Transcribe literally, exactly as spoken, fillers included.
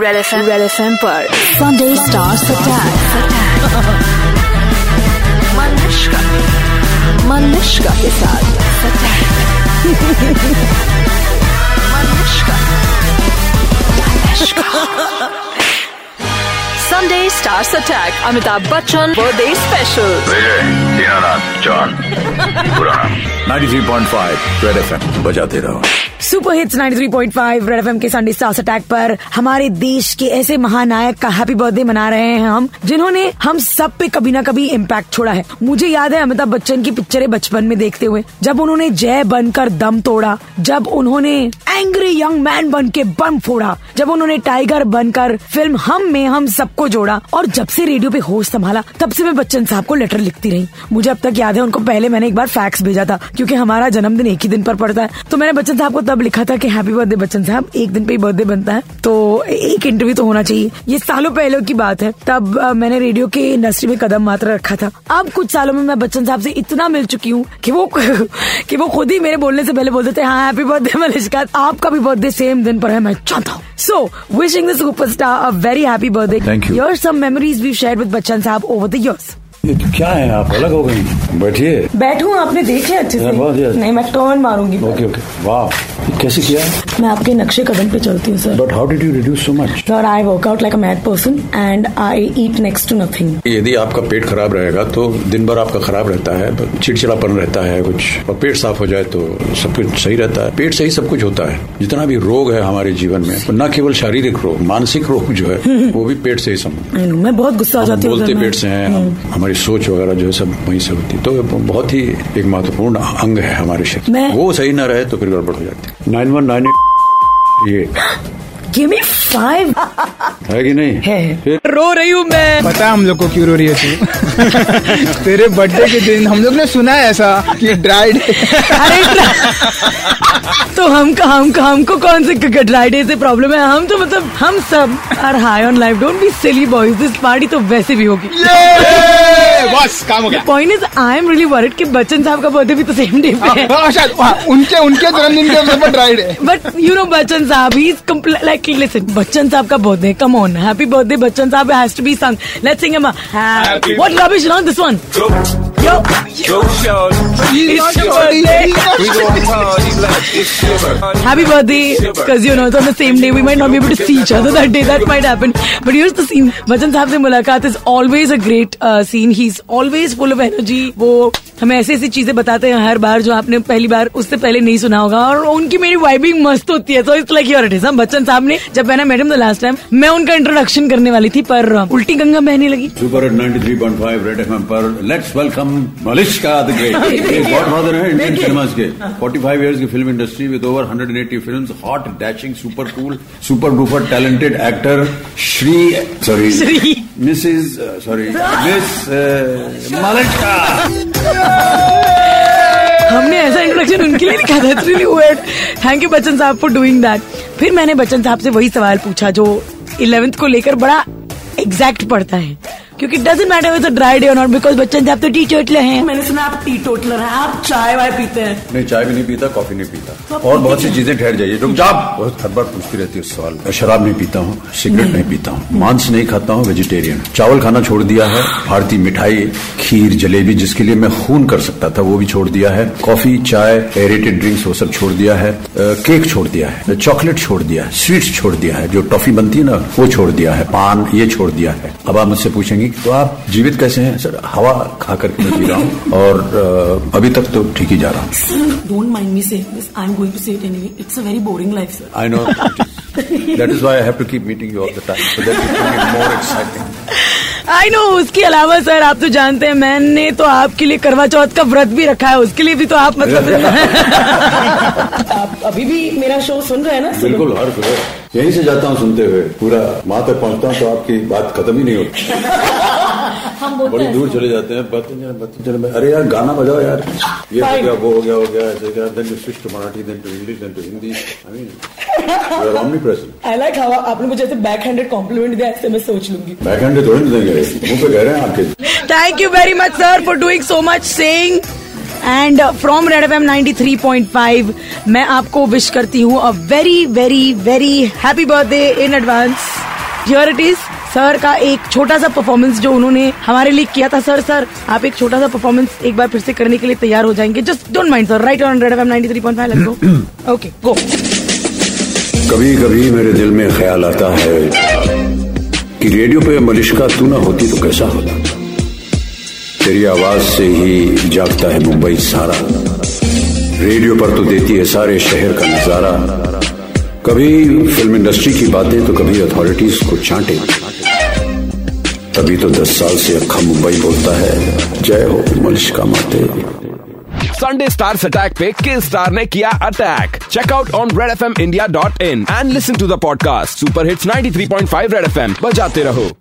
Red FM red FM पर Sunday stars attack Malishka Malishka के साथ Sunday stars attack Amitabh Bachchan birthday special John ninety three point five red FM बजाते रहो। Super hits ninety three point five red FM के Sunday stars attack पर हमारे देश के ऐसे महानायक का हैप्पी बर्थडे मना रहे हैं हम, जिन्होंने हम सब पे कभी ना कभी इम्पैक्ट छोड़ा है। मुझे याद है अमिताभ बच्चन की पिक्चरें बचपन में देखते हुए, जब उन्होंने जय बनकर दम तोड़ा, जब उन्होंने एंग्री यंग मैन बन के बम फोड़ा, जब उन्होंने टाइगर बनकर फिल्म हम में हम सबको जोड़ा, और जब से रेडियो पे होश संभाला तब से मैं बच्चन साहब को लेटर लिखती रही। मुझे अब तक याद है उनको पहले मैंने एक बार फैक्स भेजा था, क्योंकि हमारा जन्मदिन एक ही दिन पर पड़ता है, तो मैंने बच्चन साहब को तब लिखा था कि हैप्पी बर्थडे बच्चन साहब, एक दिन पे ही बर्थडे बनता है तो एक इंटरव्यू तो होना चाहिए। ये सालों पहले की बात है, तब मैंने रेडियो के इंडस्ट्री में कदम मात्र रखा था। अब कुछ सालों में मैं बच्चन साहब से इतना मिल चुकी हूँ कि वो कि वो खुद ही मेरे बोलने से पहले बोलते थे हाँ हैप्पी बर्थडे मलिश्का, आपका भी बर्थडे सेम दिन पर है, मैं चाहता हूँ। So wishing the superstar a very happy birthday. Your some memories we shared with Bachchan साहब ओवर द इयर्स। ये क्या है, आप अलग हो गई? बैठिए। बैठूं? आपने देखे अच्छे से? नहीं, मैं टर्न मारूंगी। ओके ओके, वाह, कैसे किया? मैं आपके नक्शे कदम पे चलती हूँ sir. But how did you reduce so much? Sir I work out like a mad person and I eat next to nothing. यदि आपका पेट खराब रहेगा तो दिन भर आपका खराब रहता है, चिड़चिड़ापन रहता है कुछ, और पेट साफ हो जाए तो सब कुछ सही रहता है। पेट से ही सब कुछ होता है, जितना भी रोग है हमारे जीवन में, न केवल शारीरिक रोग, मानसिक रोग जो है वो भी पेट से ही संबंधित। मैं बहुत गुस्सा आ जाती हूँ, बोलते पेट से है, सोच वगैरह जो है सब वहीं से होती, तो बहुत ही एक महत्वपूर्ण अंग है हमारे शरीर में, वो सही ना रहे तो फिर गड़बड़ हो जाती है। नाइन वन नाइन एट ये गिव मी फाइव है कि नहीं है? रो रही हूँ मैं, पता है हम लोग को क्यों रो रही है तू? तेरे बर्थडे के दिन हम लोग ने सुना है ऐसा कि ड्राई डे। तो हम हम हमको कौन से ड्राई डे से प्रॉब्लम है? हम तो मतलब हम सब are high on life. Don't be silly boys, this party तो वैसे भी होगी। बस काम हो गया। Point is I am really worried कि बच्चन साहब का बर्थडे भी तो सेम डे पे है। उनके उनके जन्मदिन के ऊपर dry day, but you know Bachchan sahab he is like listen, Bachchan sahab का birthday, come on, happy birthday Bachchan sahab has to be sung. Let's sing him a happy. What rubbish not this one. Yo, yo, yo, it's your birthday. We gon' party like it's your birthday. Happy birthday, because you know it's on the same day. We might not be able to see each other that day. That might happen. But here's the scene. Bachchan साहब से मुलाकात is always a great uh, scene. He's always full of energy. वो हमें ऐसी ऐसी चीजें बताते हैं हर बार जो आपने पहली बार उससे पहले नहीं सुना होगा, और उनकी मेरी वाइबिंग मस्त होती है। So it's like here it is. हम बच्चन साहब ने जब मैंने मैडम द लास्ट टाइम मैं उनका इंट्रोडक्शन करने वाली थी, पर उल्टी गंगा बहने लगी। Super ninety three point five red FM पर let's welcome Malishka the great. बहुत मॉडर्न है इंडियन सिनेमाज के पैंतालीस इयर्स की फिल्म इंडस्ट्री विद ओवर एक सौ अस्सी films, hot dashing super cool super duper talented actor Shri sorry Mrs sorry miss Malishka. हमने ऐसा इंट्रोडक्शन उनके लिए लिखा था, really wait. Thank you Bachchan sahab for doing that. फिर मैंने बच्चन साहब से वही सवाल पूछा जो ग्यारहवीं को लेकर बड़ा एग्जैक्ट पड़ता है, क्योंकि doesn't matter it's a dry day और नॉट, बिकॉज बच्चन साहब तो टी टोटलर हैं। मैंने सुना आप टी टोटलर हैं, आप चाय वाय पीते हैं? नहीं, चाय भी नहीं पीता, कॉफी नहीं पीता, तो और बहुत सी चीजें। ठहर जाइए, रुक जाओ। बहुत हर बार पूछती रहती है सवाल। मैं शराब नहीं पीता हूँ, सिगरेट नहीं, नहीं पीता हूँ, मांस नहीं खाता हूँ, वेजिटेरियन, चावल खाना छोड़ दिया है, भारतीय मिठाई, खीर, जलेबी जिसके लिए मैं खून कर सकता था वो भी छोड़ दिया है, कॉफी, चाय, एरेटेड ड्रिंक्स वो सब छोड़ दिया है, केक छोड़ दिया है, चॉकलेट छोड़ दिया है, स्वीट्स छोड़ दिया है, जो टॉफी बनती है ना वो छोड़ दिया है, पान ये छोड़ दिया है। अब आप मुझसे पूछेंगे तो आप जीवित कैसे हैं? सर हवा खा करके मैं जी रहा हूँ और अभी तक तो ठीक ही जा रहा हूँ। Don't mind me saying this, I am going to say it anyway, it's a very boring life sir. I know, that is why I have to keep meeting you all the time so that it will be more exciting. I know, उसके अलावा sir आप तो जानते हैं मैंने तो आपके लिए करवा चौथ का व्रत भी रखा है, उसके लिए भी तो आप मतलब आप अभी भी मेरा शो सुन रहे हैं ना? बिल्कुल, हर सुबह यहीं से जाता हूँ सुनते हुए, पूरा वहां तक पहुँचता हूँ तो आपकी बात खत्म ही नहीं होती। बड़ी दूर चले जाते हैं, बतंजल बतंजल में अरे यार गाना बजाओ यार, ये हो गया वो हो गया हो गया ऐसे क्या, then to switch to Marathi, then to English, then to Hindi. I mean you are omnipresent. I like how आपने मुझे ऐसे बैक हैंडेड कॉम्प्लीमेंट दिया, ऐसे मैं सोच लूंगी। बैक हैंडेड थोड़ी देंगे, मुंह पे कह रहे हैं आपके। Thank you very much sir for doing so much saying and from Red FM ninety three point five मैं आपको विश करती हूँ a very very very happy birthday in advance. Here it is sir का एक छोटा सा performance जो उन्होंने हमारे लिए किया था। सर सर आप एक छोटा सा परफॉर्मेंस एक बार फिर से करने के लिए तैयार हो जाएंगे? Just don't mind sir, right on Red FM ninety three point five. Let's go. Okay go. कभी कभी मेरे दिल में ख्याल आता है कि रेडियो पे मलिश्का तू ना होती तो कैसा होता। तेरी आवाज से ही जागता है मुंबई सारा, रेडियो पर तो देती है सारे शहर का नजारा। कभी फिल्म इंडस्ट्री की बातें तो कभी अथॉरिटीज को छांटे, तभी तो दस साल से अखा मुंबई बोलता है जय हो मलिश्का माते। संडे स्टार्स अटैक पे किस स्टार ने किया attack? Check out on Red F M India dot in and listen to the podcast super hits ninety three point five Red F M. बजाते रहो।